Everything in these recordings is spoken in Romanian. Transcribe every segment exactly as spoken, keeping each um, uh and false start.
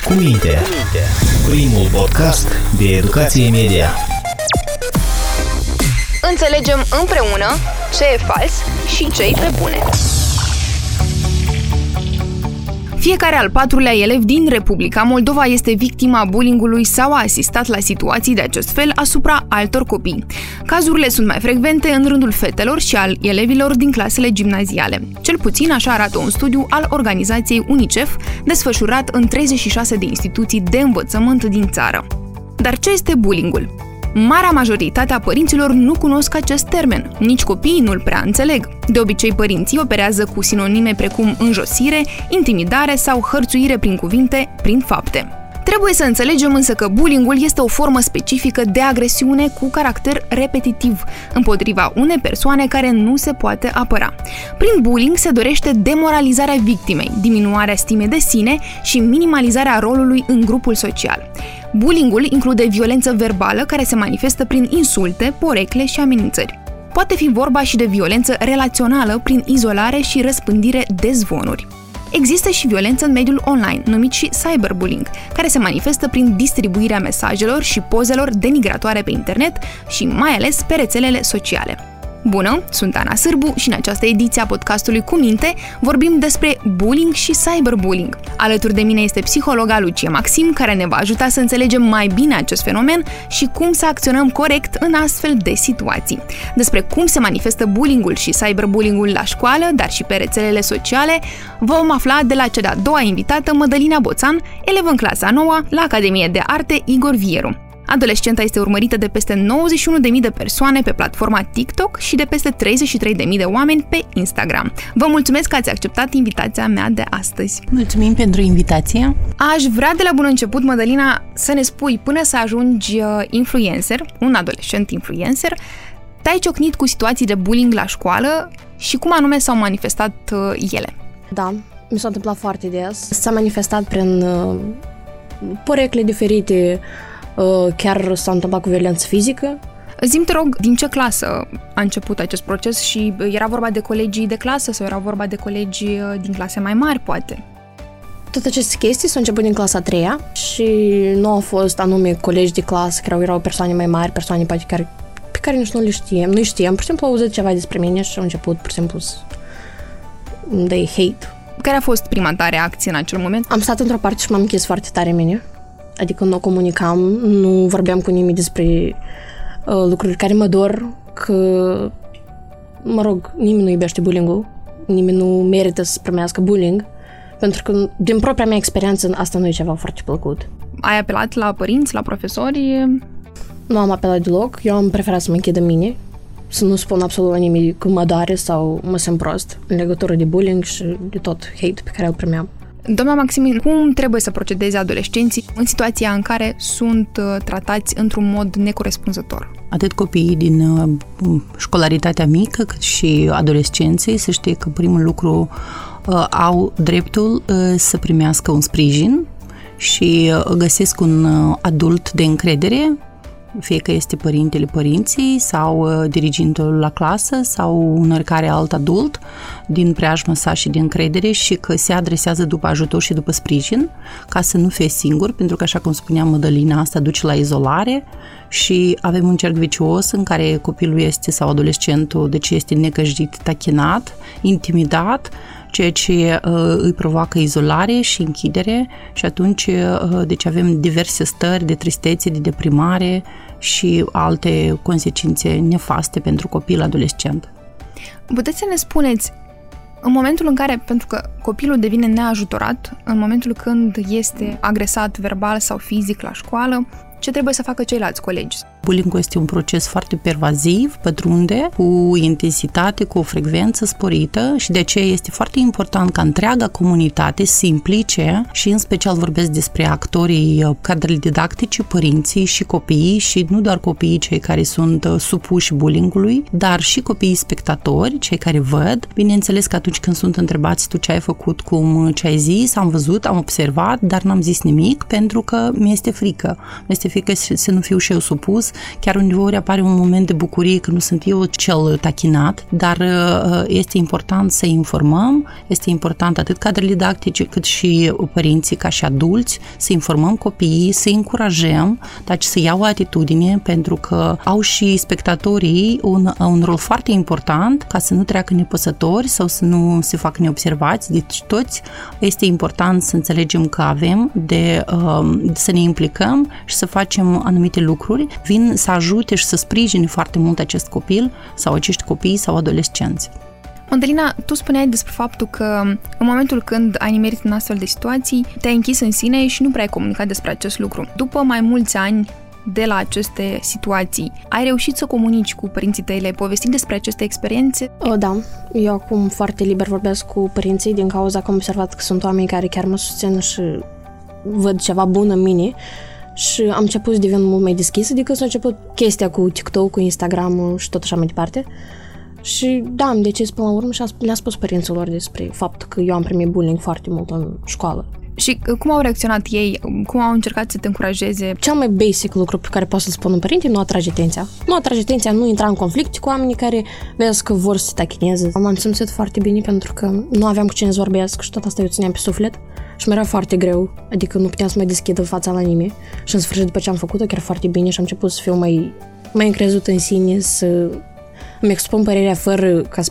cuMINTE, primul podcast de educație media. Înțelegem împreună ce e fals și ce-i pe bune. Fiecare al patrulea elev din Republica Moldova este victima bullying-ului sau a asistat la situații de acest fel asupra altor copii. Cazurile sunt mai frecvente în rândul fetelor și al elevilor din clasele gimnaziale. Cel puțin așa arată un studiu al organizației UNICEF, desfășurat în treizeci și șase de instituții de învățământ din țară. Dar ce este bullying-ul? Marea majoritate a părinților nu cunosc acest termen, nici copiii nu-l prea înțeleg. De obicei, părinții operează cu sinonime precum înjosire, intimidare sau hărțuire prin cuvinte, prin fapte. Trebuie să înțelegem însă că bullying-ul este o formă specifică de agresiune cu caracter repetitiv, împotriva unei persoane care nu se poate apăra. Prin bullying se dorește demoralizarea victimei, diminuarea stimei de sine și minimalizarea rolului în grupul social. Bullying-ul include violență verbală care se manifestă prin insulte, porecle și amenințări. Poate fi vorba și de violență relațională prin izolare și răspândire de zvonuri. Există și violență în mediul online, numit și cyberbullying, care se manifestă prin distribuirea mesajelor și pozelor denigratoare pe internet și mai ales pe rețelele sociale. Bună, sunt Ana Sârbu și în această ediție a podcastului cuMINTE vorbim despre bullying și cyberbullying. Alături de mine este psihologa Lucia Maxim, care ne va ajuta să înțelegem mai bine acest fenomen și cum să acționăm corect în astfel de situații. Despre cum se manifestă bullying-ul și cyberbullying-ul la școală, dar și pe rețelele sociale, vom afla de la cea de-a doua invitată, Mădălina Boțan, elevă în clasa a noua la Academia de Arte Igor Vieru. Adolescenta este urmărită de peste nouăzeci și unu de mii de persoane pe platforma TikTok și de peste treizeci și trei de mii de oameni pe Instagram. Vă mulțumesc că ați acceptat invitația mea de astăzi. Mulțumim pentru invitație. Aș vrea de la bun început, Mădălina, să ne spui, până să ajungi influencer, un adolescent influencer, te-ai ciocnit cu situații de bullying la școală și cum anume s-au manifestat ele? Da, mi s-a întâmplat foarte des. S-a manifestat prin uh, porecle diferite, chiar s-a întâmplat cu violență fizică. Zi-mi, te rog, din ce clasă a început acest proces și era vorba de colegii de clasă sau era vorba de colegii din clase mai mari, poate? Toate aceste chestii s-au început din clasa a treia și nu au fost anume colegi de clasă, care erau persoane mai mari, persoane poate care, pe care nici nu le știam, nu știam, pur și simplu au auzit ceva despre mine și au început, pur și simplu, de hate. Care a fost prima ta reacție în acel moment? Am stat într-o parte și m-am închis foarte tare în mine. Adică nu comunicam, nu vorbeam cu nimeni despre uh, lucruri care mă dor, că, mă rog, nimeni nu iubește bullying-ul, nimeni nu merită să primească bullying, pentru că, din propria mea experiență, asta nu e ceva foarte plăcut. Ai apelat la părinți, la profesori? Nu am apelat deloc, eu am preferat să mă închid în mine, să nu spun absolut nimeni că mă doare sau mă simt prost în legătură de bullying și de tot hate pe care îl primeam. Doamna Maxim, cum trebuie să procedeze adolescenții în situația în care sunt tratați într-un mod necorespunzător? Atât copiii din școlaritatea mică, cât și adolescenții, să știe că primul lucru au dreptul să primească un sprijin și găsesc un adult de încredere, fie că este părintele, părinții sau dirigintul la clasă sau un oricare alt adult din preajma sa și de încredere și că se adresează după ajutor și după sprijin ca să nu fie singur, pentru că, așa cum spunea Mădălina, asta duce la izolare și avem un cerc vicios în care copilul este sau adolescentul, deci este necăjit, tachinat, intimidat, ceea ce îi provoacă izolare și închidere și atunci deci avem diverse stări de tristețe, de deprimare și alte consecințe nefaste pentru copil adolescent. Puteți să ne spuneți, în momentul în care, pentru că copilul devine neajutorat, în momentul când este agresat verbal sau fizic la școală, ce trebuie să facă ceilalți colegi? Bullying-ul este un proces foarte pervaziv, pătrunde, cu intensitate, cu o frecvență sporită și de aceea este foarte important ca întreaga comunitate să se implice și în special vorbesc despre actorii, cadrele didactice, părinții și copiii și nu doar copiii cei care sunt supuși bullying-ului, dar și copiii spectatori, cei care văd. Bineînțeles că atunci când sunt întrebați tu ce ai făcut, cum, ce ai zis, am văzut, am observat, dar n-am zis nimic pentru că mi-este frică. Mi-este frică să nu fiu și eu supus, chiar uneori apare un moment de bucurie că nu sunt eu cel tachinat, dar este important să informăm, este important atât cadrele didactice cât și părinții ca și adulți, să informăm copiii, să încurajăm, deci să iau o atitudine, pentru că au și spectatorii un, un rol foarte important ca să nu treacă nepăsători sau să nu se facă neobservați, deci toți este important să înțelegem că avem de să ne implicăm și să facem anumite lucruri, vin să ajute și să sprijine foarte mult acest copil sau acești copii sau adolescenți. Mădălina, tu spuneai despre faptul că în momentul când ai nimerit în astfel de situații, te-ai închis în sine și nu prea ai comunicat despre acest lucru. După mai mulți ani de la aceste situații, ai reușit să comunici cu părinții tăi, le-ai povestit despre aceste experiențe? O, da, eu acum foarte liber vorbesc cu părinții din cauza că am observat că sunt oameni care chiar mă susțin și văd ceva bun în mine. Și am început să devin mult mai deschisă decât s-a început chestia cu TikTok, cu Instagram și tot așa mai departe. Și da, am decis până la urmă și le-am spus părinților despre faptul că eu am primit bullying foarte mult în școală. Și cum au reacționat ei? Cum au încercat să te încurajeze? Cel mai basic lucru pe care pot să-l spun un părinte, nu atrage atenția. Nu atrage atenția, nu intra în conflict cu oamenii care vezi că vor să te tachineze. M-am simțit foarte bine pentru că nu aveam cu cine să vorbesc și tot asta eu țineam pe suflet. Și mi-era foarte greu, adică nu puteam să mă deschid în fața la nimeni. Și în sfârșit, după ce am făcut-o, chiar foarte bine și am început să fiu mai, mai încrezută în sine, să îmi expun părerea fără ca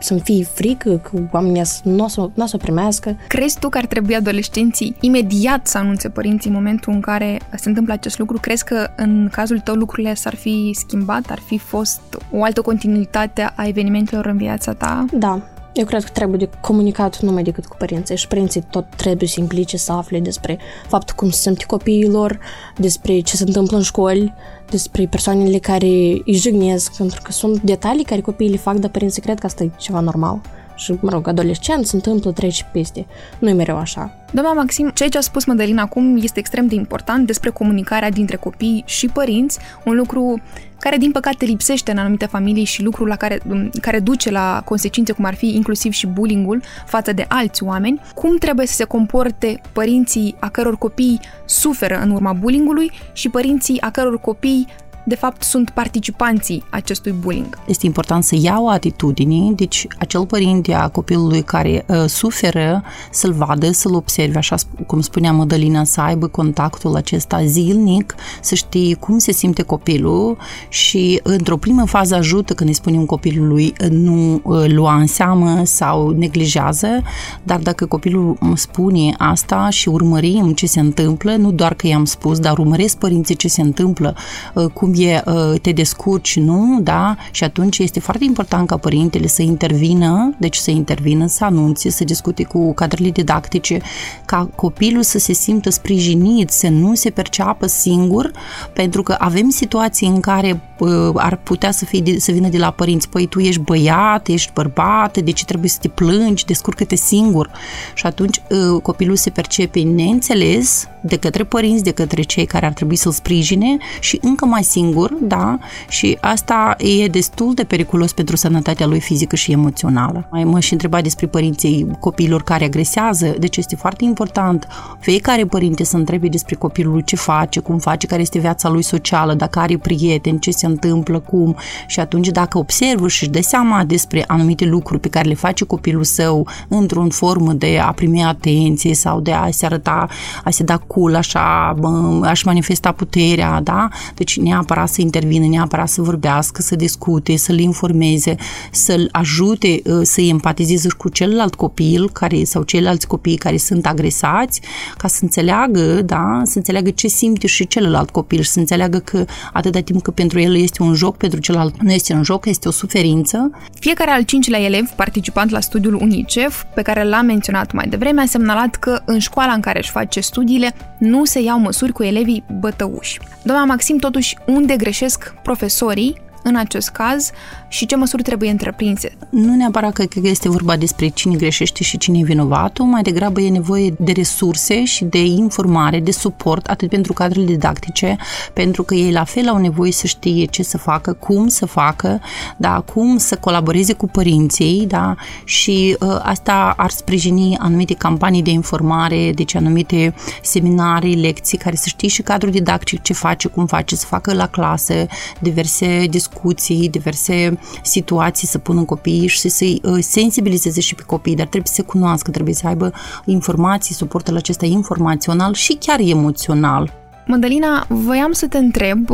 să-mi fie frică că oamenii nu o să, n-o să o primească. Crezi tu că ar trebui adolescenții imediat să anunțe părinții în momentul în care se întâmplă acest lucru? Crezi că în cazul tău lucrurile s-ar fi schimbat? Ar fi fost o altă continuitate a evenimentelor în viața ta? Da. Eu cred că trebuie de comunicat numai decât cu părinții și părinții tot trebuie să implice, să afle despre faptul cum se simte copiii lor, despre ce se întâmplă în școli, despre persoanele care îi jignesc, pentru că sunt detalii care copiii le fac, dar părinții cred că asta e ceva normal. Și, mă rog, adolescent se întâmplă, trece peste. Nu-i mereu așa. Doamna Maxim, ceea ce a spus Mădălina acum este extrem de important despre comunicarea dintre copii și părinți, un lucru care, din păcate, lipsește în anumite familii și lucrul la care, care duce la consecințe, cum ar fi inclusiv și bullying-ul față de alți oameni. Cum trebuie să se comporte părinții a căror copii suferă în urma bullying-ului și părinții a căror copii de fapt sunt participanții acestui bullying? Este important să iau o atitudine, deci acel părinte a copilului care uh, suferă să-l vadă, să-l observe, așa cum spunea Mădălina, să aibă contactul acesta zilnic, să știe cum se simte copilul și într-o primă fază ajută când îi spunem copilului nu uh, lua în seamă sau neglijează, dar dacă copilul spune asta și urmărim ce se întâmplă, nu doar că i-am spus, dar urmăresc părinții ce se întâmplă, uh, cum E, te descurci, nu, da? Și atunci este foarte important ca părintele să intervină, deci să intervină, să anunțe, să discute cu cadrele didactice, ca copilul să se simtă sprijinit, să nu se perceapă singur, pentru că avem situații în care ar putea să, fie, să vină de la părinți, păi tu ești băiat, ești bărbat, deci trebuie să te plângi, descurcă-te singur. Și atunci copilul se percepe neînțeles de către părinți, de către cei care ar trebui să-l sprijine și încă mai singur, da, și asta e destul de periculos pentru sănătatea lui fizică și emoțională. Mai mă și întreba despre părinții copiilor care agresează, deci este foarte important fiecare părinte să întrebe despre copilul ce face, cum face, care este viața lui socială, dacă are prieteni, ce se întâmplă, cum, și atunci dacă observă și își dă seama despre anumite lucruri pe care le face copilul său într-o formă de a primi atenție sau de a se arăta, a se da cool, așa, a-și manifesta puterea, da, deci neapărat să intervină, neapărat să vorbească, să discute, să-l informeze, să-l ajute, să-i empatizeze cu celălalt copil care, sau ceilalți copii care sunt agresați, ca să înțeleagă, da, să înțeleagă ce simte și celălalt copil și să înțeleagă că atâta timp cât pentru el este un joc, pentru celălalt nu este un joc, este o suferință. Fiecare al cincilea elev participant la studiul UNICEF, pe care l-am menționat mai devreme, a semnalat că în școala în care își face studiile nu se iau măsuri cu elevii bătăuși. Doamna Maxim, totuși, unde greșesc profesorii în acest caz și ce măsuri trebuie întreprinse? Nu neapărat că este vorba despre cine greșește și cine e vinovatul, mai degrabă e nevoie de resurse și de informare, de suport, atât pentru cadrele didactice, pentru că ei la fel au nevoie să știe ce să facă, cum să facă, da, cum să colaboreze cu părinții, da, și ă, asta ar sprijini anumite campanii de informare, deci anumite seminarii, lecții, care să știi și cadrul didactic ce face, cum face, să facă la clasă diverse discuții, diverse situații să pună copiii și să-i sensibilizeze și pe copii, dar trebuie să cunoască, trebuie să aibă informații, suportul acesta informațional și chiar emoțional. Mădălina, voiam să te întreb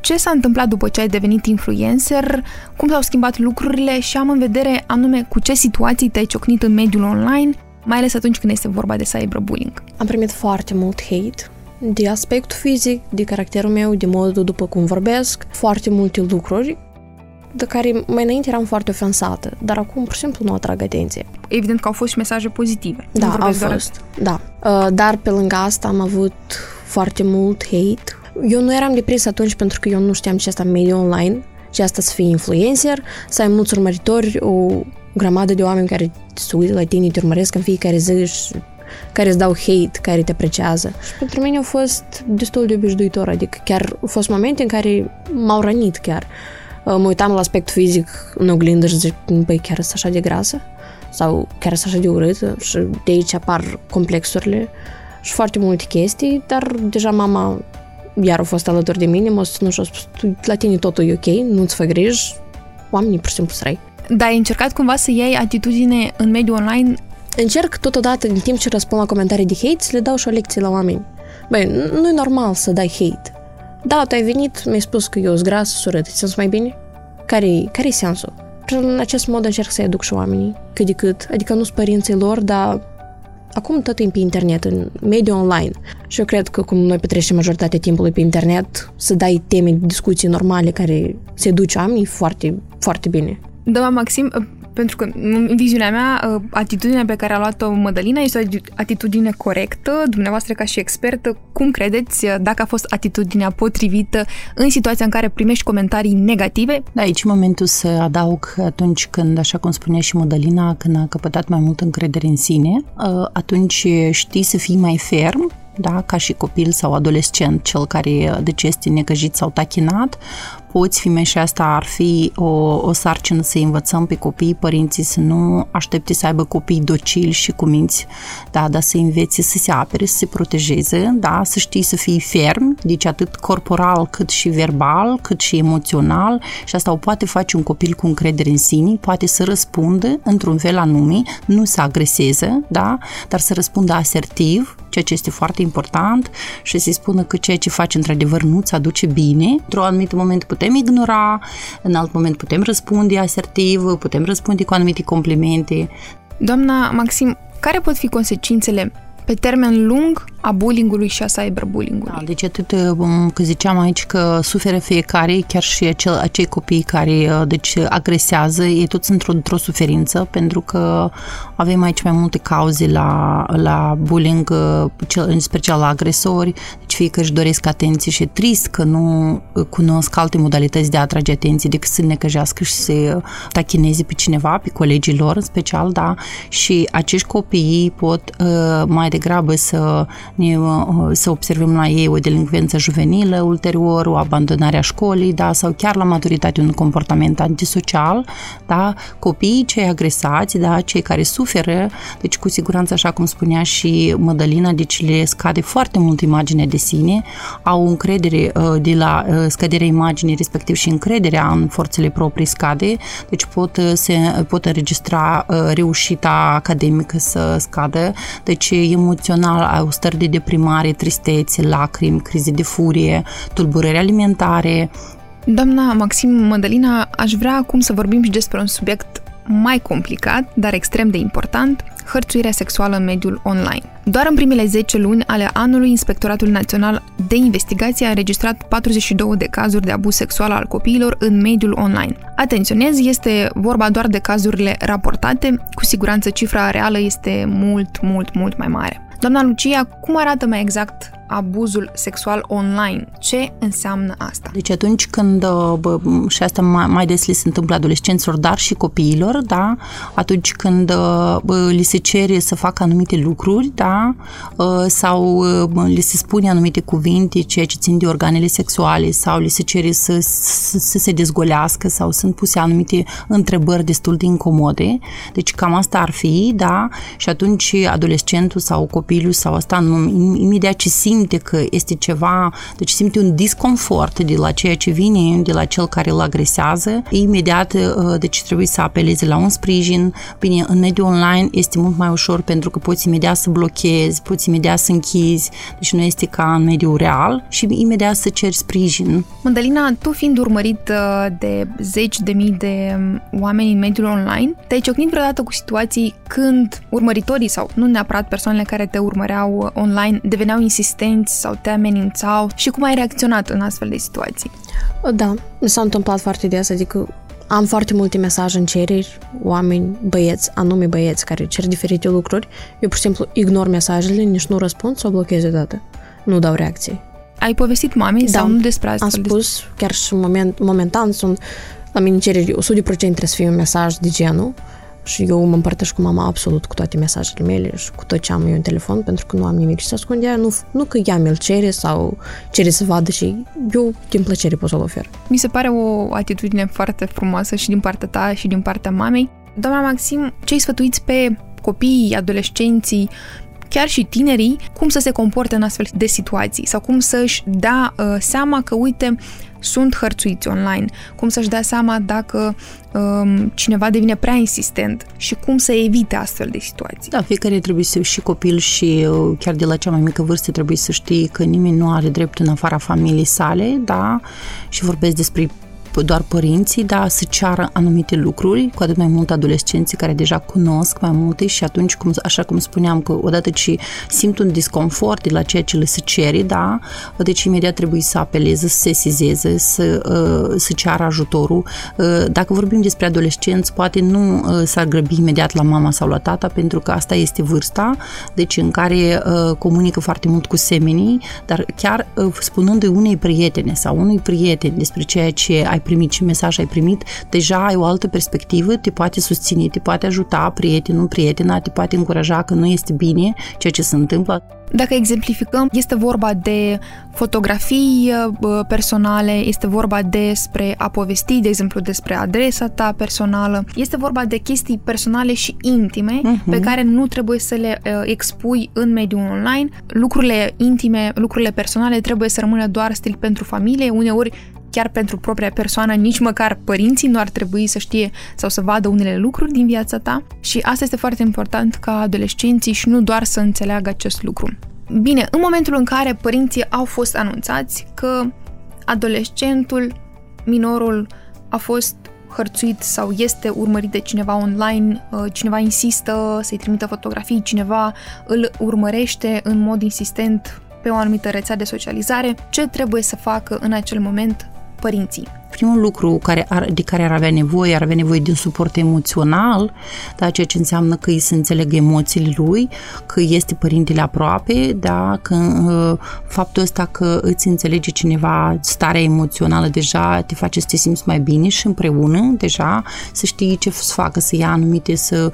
ce s-a întâmplat după ce ai devenit influencer, cum s-au schimbat lucrurile și am în vedere anume cu ce situații te-ai ciocnit în mediul online, mai ales atunci când este vorba de cyberbullying. Am primit foarte mult hate de aspectul fizic, de caracterul meu, de modul după cum vorbesc, foarte multe lucruri de care mai înainte eram foarte ofensată, dar acum pur și simplu nu atrag atenție. Evident că au fost și mesaje pozitive. Da, au fost, da. Dar pe lângă asta am avut foarte mult hate. Eu nu eram deprinsă atunci pentru că eu nu știam ce asta media online, ce asta să fii influencer, să ai mulți urmăritori, o grămadă de oameni care se uită la tine, te urmăresc în fiecare zi și care îți dau hate, care te apreciază. Și pentru mine a fost destul de obișnuitor, adică chiar au fost momente în care m-au rănit chiar. Mă uitam la aspect fizic în oglindă și zic, băi, chiar sunt așa de grasă? Sau chiar sunt așa de urâtă? Și de aici apar complexurile și foarte multe chestii, dar deja mama iar a fost alături de mine, m-a susținut și a spus, la tine totul e ok, nu-ți fă griji, oamenii pur și simplu să răi. Dar ai încercat cumva să iei atitudine în mediul online? Încerc totodată, în timp ce răspund la comentarii de hate, să le dau și o lecție la oameni. Băi, nu e normal să dai hate. Da, tu ai venit, mi-ai spus că eu sunt grasă, sunt urâtă, simți mai bine? Care-i, care-i sensul? În acest mod încerc să-i aduc și oamenii, cât de cât. Adică nu-s părinții lor, dar acum tot e pe internet, în mediul online. Și eu cred că cum noi petrecem majoritatea timpului pe internet, să dai teme, discuții normale care se duce oamenii foarte, foarte bine. Doamna Maxim, pentru că, în viziunea mea, atitudinea pe care a luat-o Mădălina este o atitudine corectă. Dumneavoastră, ca și expertă, cum credeți dacă a fost atitudinea potrivită în situația în care primești comentarii negative? Da, aici momentul să adaug atunci când, așa cum spunea și Mădălina, când a căpătat mai mult încredere în sine, atunci știi să fii mai ferm, da, ca și copil sau adolescent, cel care deci este necăjit sau tachinat, poți fi mai, și asta ar fi o, o sarcină să învățăm pe copii, părinții să nu aștepte să aibă copii docili și cuminți, da, dar să învețe să se apere, să se protejeze, da, să știi să fii ferm, deci atât corporal cât și verbal, cât și emoțional, și asta o poate face un copil cu încredere în sine, poate să răspundă într-un fel anume, nu să agreseze, da, dar să răspundă asertiv, ceea ce este foarte important, și să-i spună că ceea ce faci într-adevăr nu-ți aduce bine. Într-un anumit moment putem ignora, în alt moment putem răspunde asertiv, putem răspunde cu anumite complimente. Doamna Maxim, care pot fi consecințele pe termen lung a bullying-ului și a cyberbullying-ului? Da, deci atât că ziceam aici că suferă fiecare, chiar și acel, acei copii care deci agresează, ei toți într-o, într-o suferință, pentru că avem aici mai multe cauze la, la bullying, în special la agresori, deci fie că își doresc atenție și e trist că nu cunosc alte modalități de a atrage atenție decât să necăjească și să tachineze pe cineva, pe colegii lor în special, da, și acești copii pot mai degrabă să Ne, să observăm la ei o delincvență juvenilă ulterior, o abandonare a școlii, da, sau chiar la maturitate un comportament antisocial, da, copiii cei agresați, da, cei care suferă, deci cu siguranță, așa cum spunea și Mădălina, deci le scade foarte mult imaginea de sine, au încredere de la scăderea imaginii, respectiv și încrederea în forțele proprii scade, deci pot, se, pot înregistra reușita academică să scadă, deci emoțional au stări de deprimare, tristețe, lacrimi, crize de furie, tulburări alimentare. Doamna Maxim, Mădălina, aș vrea acum să vorbim și despre un subiect mai complicat, dar extrem de important, hărțuirea sexuală în mediul online. Doar în primele zece luni ale anului, Inspectoratul Național de Investigații a înregistrat patruzeci și două de cazuri de abuz sexual al copiilor în mediul online. Atenționez, este vorba doar de cazurile raportate, cu siguranță cifra reală este mult, mult, mult mai mare. Doamna Lucia, cum arată mai exact abuzul sexual online. Ce înseamnă asta? Deci atunci când, bă, și asta mai, mai des li se întâmplă adolescenților, dar și copiilor, da? Atunci când bă, li se cere să facă anumite lucruri, da? Sau bă, li se spune anumite cuvinte, ceea ce țin de organele sexuale, sau li se cere să, să, să se dezgolească, sau sunt puse anumite întrebări destul de incomode. Deci cam asta ar fi, da? Și atunci adolescentul sau copilul sau asta, imediat ce simte că este ceva, deci simte un disconfort de la ceea ce vine, de la cel care îl agresează, imediat deci trebuie să apeleze la un sprijin. Bine, în mediul online este mult mai ușor pentru că poți imediat să blochezi, poți imediat să închizi, deci nu este ca în mediul real și imediat să ceri sprijin. Mădălina, tu fiind urmărit de zeci de mii de oameni în mediul online, te-ai ciocnit vreodată cu situații când urmăritorii sau nu neapărat persoanele care te urmăreau online deveneau insistenți sau te amenințau și cum ai reacționat în astfel de situații? Da, s-a întâmplat foarte des, adică am foarte multe mesaje în cereri, oameni, băieți, anume băieți care cer diferite lucruri, eu pur și simplu ignor mesajele, nici nu răspund sau blochez odată, nu dau reacții. Ai povestit mamei da, sau nu despre asta? Am spus, de... chiar și moment, momentan sunt la mine cereri, o sută la sută trebuie să fie un mesaj de genul. Și eu mă împărtășesc cu mama absolut cu toate mesajele mele și cu tot ce am eu în telefon, pentru că nu am nimic ce să ascund ea, nu, nu că ea mi-l cere sau cere să vadă și eu din plăcere pot să-l ofer. Mi se pare o atitudine foarte frumoasă și din partea ta și din partea mamei. Doamna Maxim, ce-i sfătuiți pe copiii, adolescenții, chiar și tinerii, cum să se comporte în astfel de situații sau cum să-și dea uh, seama că, uite, sunt hărțuiți online, cum să-și dea seama dacă um, cineva devine prea insistent și cum să evite astfel de situații. Da, fiecare trebuie să și copil și chiar de la cea mai mică vârstă trebuie să știi că nimeni nu are dreptul în afara familiei sale, da, și vorbesc despre doar părinții, da, să ceară anumite lucruri, cu atât mai mult adolescenții care deja cunosc mai multe și atunci, cum, așa cum spuneam, că odată ce simt un disconfort de la ceea ce le se cere, da, deci imediat trebuie să apeleze, să sesizeze, să, să ceară ajutorul. Dacă vorbim despre adolescenți, poate nu s-ar grăbi imediat la mama sau la tata, pentru că asta este vârsta, deci în care comunică foarte mult cu semenii, dar chiar spunându-i unei prietene sau unui prieten despre ceea ce ai primit, ce mesaj ai primit, deja ai o altă perspectivă, te poate susține, te poate ajuta prietenul, prietena, te poate încuraja că nu este bine ceea ce se întâmplă. Dacă exemplificăm, este vorba de fotografii personale, este vorba despre a povesti, de exemplu, despre adresa ta personală, este vorba de chestii personale și intime uh-huh. pe care nu trebuie să le expui în mediul online. Lucrurile intime, lucrurile personale trebuie să rămână doar strict pentru familie, uneori chiar pentru propria persoană, nici măcar părinții nu ar trebui să știe sau să vadă unele lucruri din viața ta și asta este foarte important ca adolescenții și nu doar să înțeleagă acest lucru. Bine, în momentul în care părinții au fost anunțați că adolescentul, minorul a fost hărțuit sau este urmărit de cineva online, cineva insistă să-i trimită fotografii, cineva îl urmărește în mod insistent pe o anumită rețea de socializare, ce trebuie să facă în acel moment părinții? Primul lucru care ar, de care ar avea nevoie, ar avea nevoie de un suport emoțional, da, ceea ce înseamnă că îi se înțeleg emoțiile lui, că este părintele aproape, da, că faptul ăsta că îți înțelege cineva starea emoțională deja te face să te simți mai bine și împreună deja să știi ce să facă, să ia anumite, să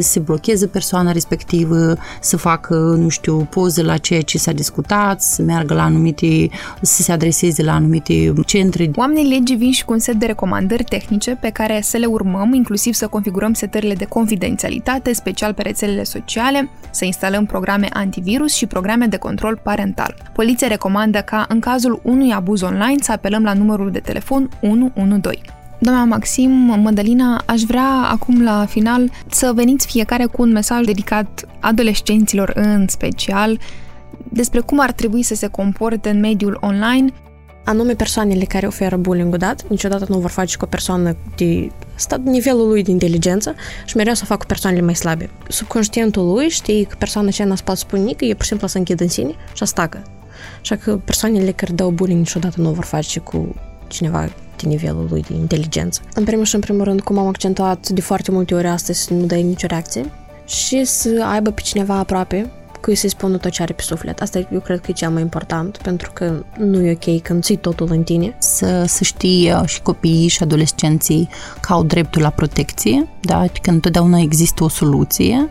se blocheze persoana respectivă, să facă, nu știu, poze la ceea ce s-a discutat, să meargă la anumite, să se adreseze la anumite centre. Oamenii legii vin și cu un set de recomandări tehnice pe care să le urmăm, inclusiv să configurăm setările de confidențialitate, special pe rețelele sociale, să instalăm programe antivirus și programe de control parental. Poliția recomandă ca, în cazul unui abuz online, să apelăm la numărul de telefon unu unu doi. Doamna Maxim, Mădălina, aș vrea acum la final să veniți fiecare cu un mesaj dedicat adolescenților în special despre cum ar trebui să se comporte în mediul online. Anume, persoanele care oferă bullying-ul dat niciodată nu vor face cu o persoană de nivelul lui de inteligență și mereu să fac cu persoanele mai slabe. Subconștientul lui știe că persoana aceea n-a spus nimic, e pur și simplu să închidă în sine și a stacă. Așa că persoanele care dau bullying niciodată nu vor face cu cineva de nivelul lui de inteligență. În primul și în primul rând, cum am accentuat de foarte multe ori astăzi, să nu dai nicio reacție și să aibă pe cineva aproape că să-i spună tot ce are pe suflet. Asta eu cred că e cea mai important, pentru că nu e ok când ții totul în tine. Să, să știe și copiii și adolescenții că au dreptul la protecție, da? Că întotdeauna există o soluție,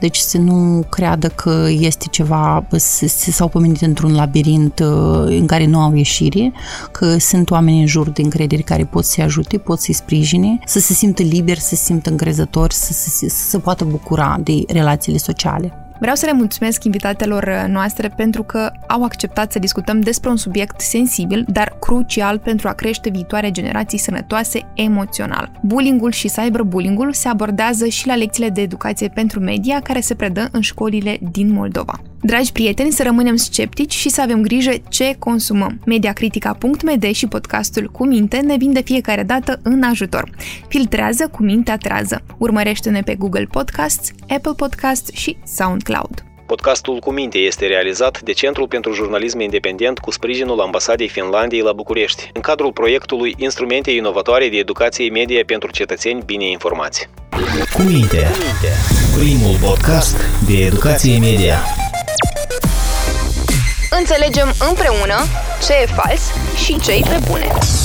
deci să nu creadă că este ceva, se s-au pomenit într-un labirint în care nu au ieșire, că sunt oameni în jur de încredere care pot să-i ajute, pot să-i sprijine, să se simtă liber, să se simtă încrezător, să se, să se poată bucura de relațiile sociale. Vreau să le mulțumesc invitatelor noastre pentru că au acceptat să discutăm despre un subiect sensibil, dar crucial pentru a crește viitoare generații sănătoase emoțional. Bullying-ul și cyberbullying-ul se abordează și la lecțiile de educație pentru media care se predă în școlile din Moldova. Dragi prieteni, să rămânem sceptici și să avem grijă ce consumăm. Mediacritica punct m d și podcastul cuMINTE ne vin de fiecare dată în ajutor. Filtrează, cuMINTE atrează. Urmărește-ne pe Google Podcasts, Apple Podcasts și SoundCloud. Podcastul cuMINTE este realizat de Centrul pentru Jurnalism Independent cu sprijinul Ambasadei Finlandiei la București, în cadrul proiectului Instrumente inovatoare de educație media pentru cetățeni bine informați. cuMINTE, primul podcast de educație media. Înțelegem împreună ce e fals și ce e pe bune.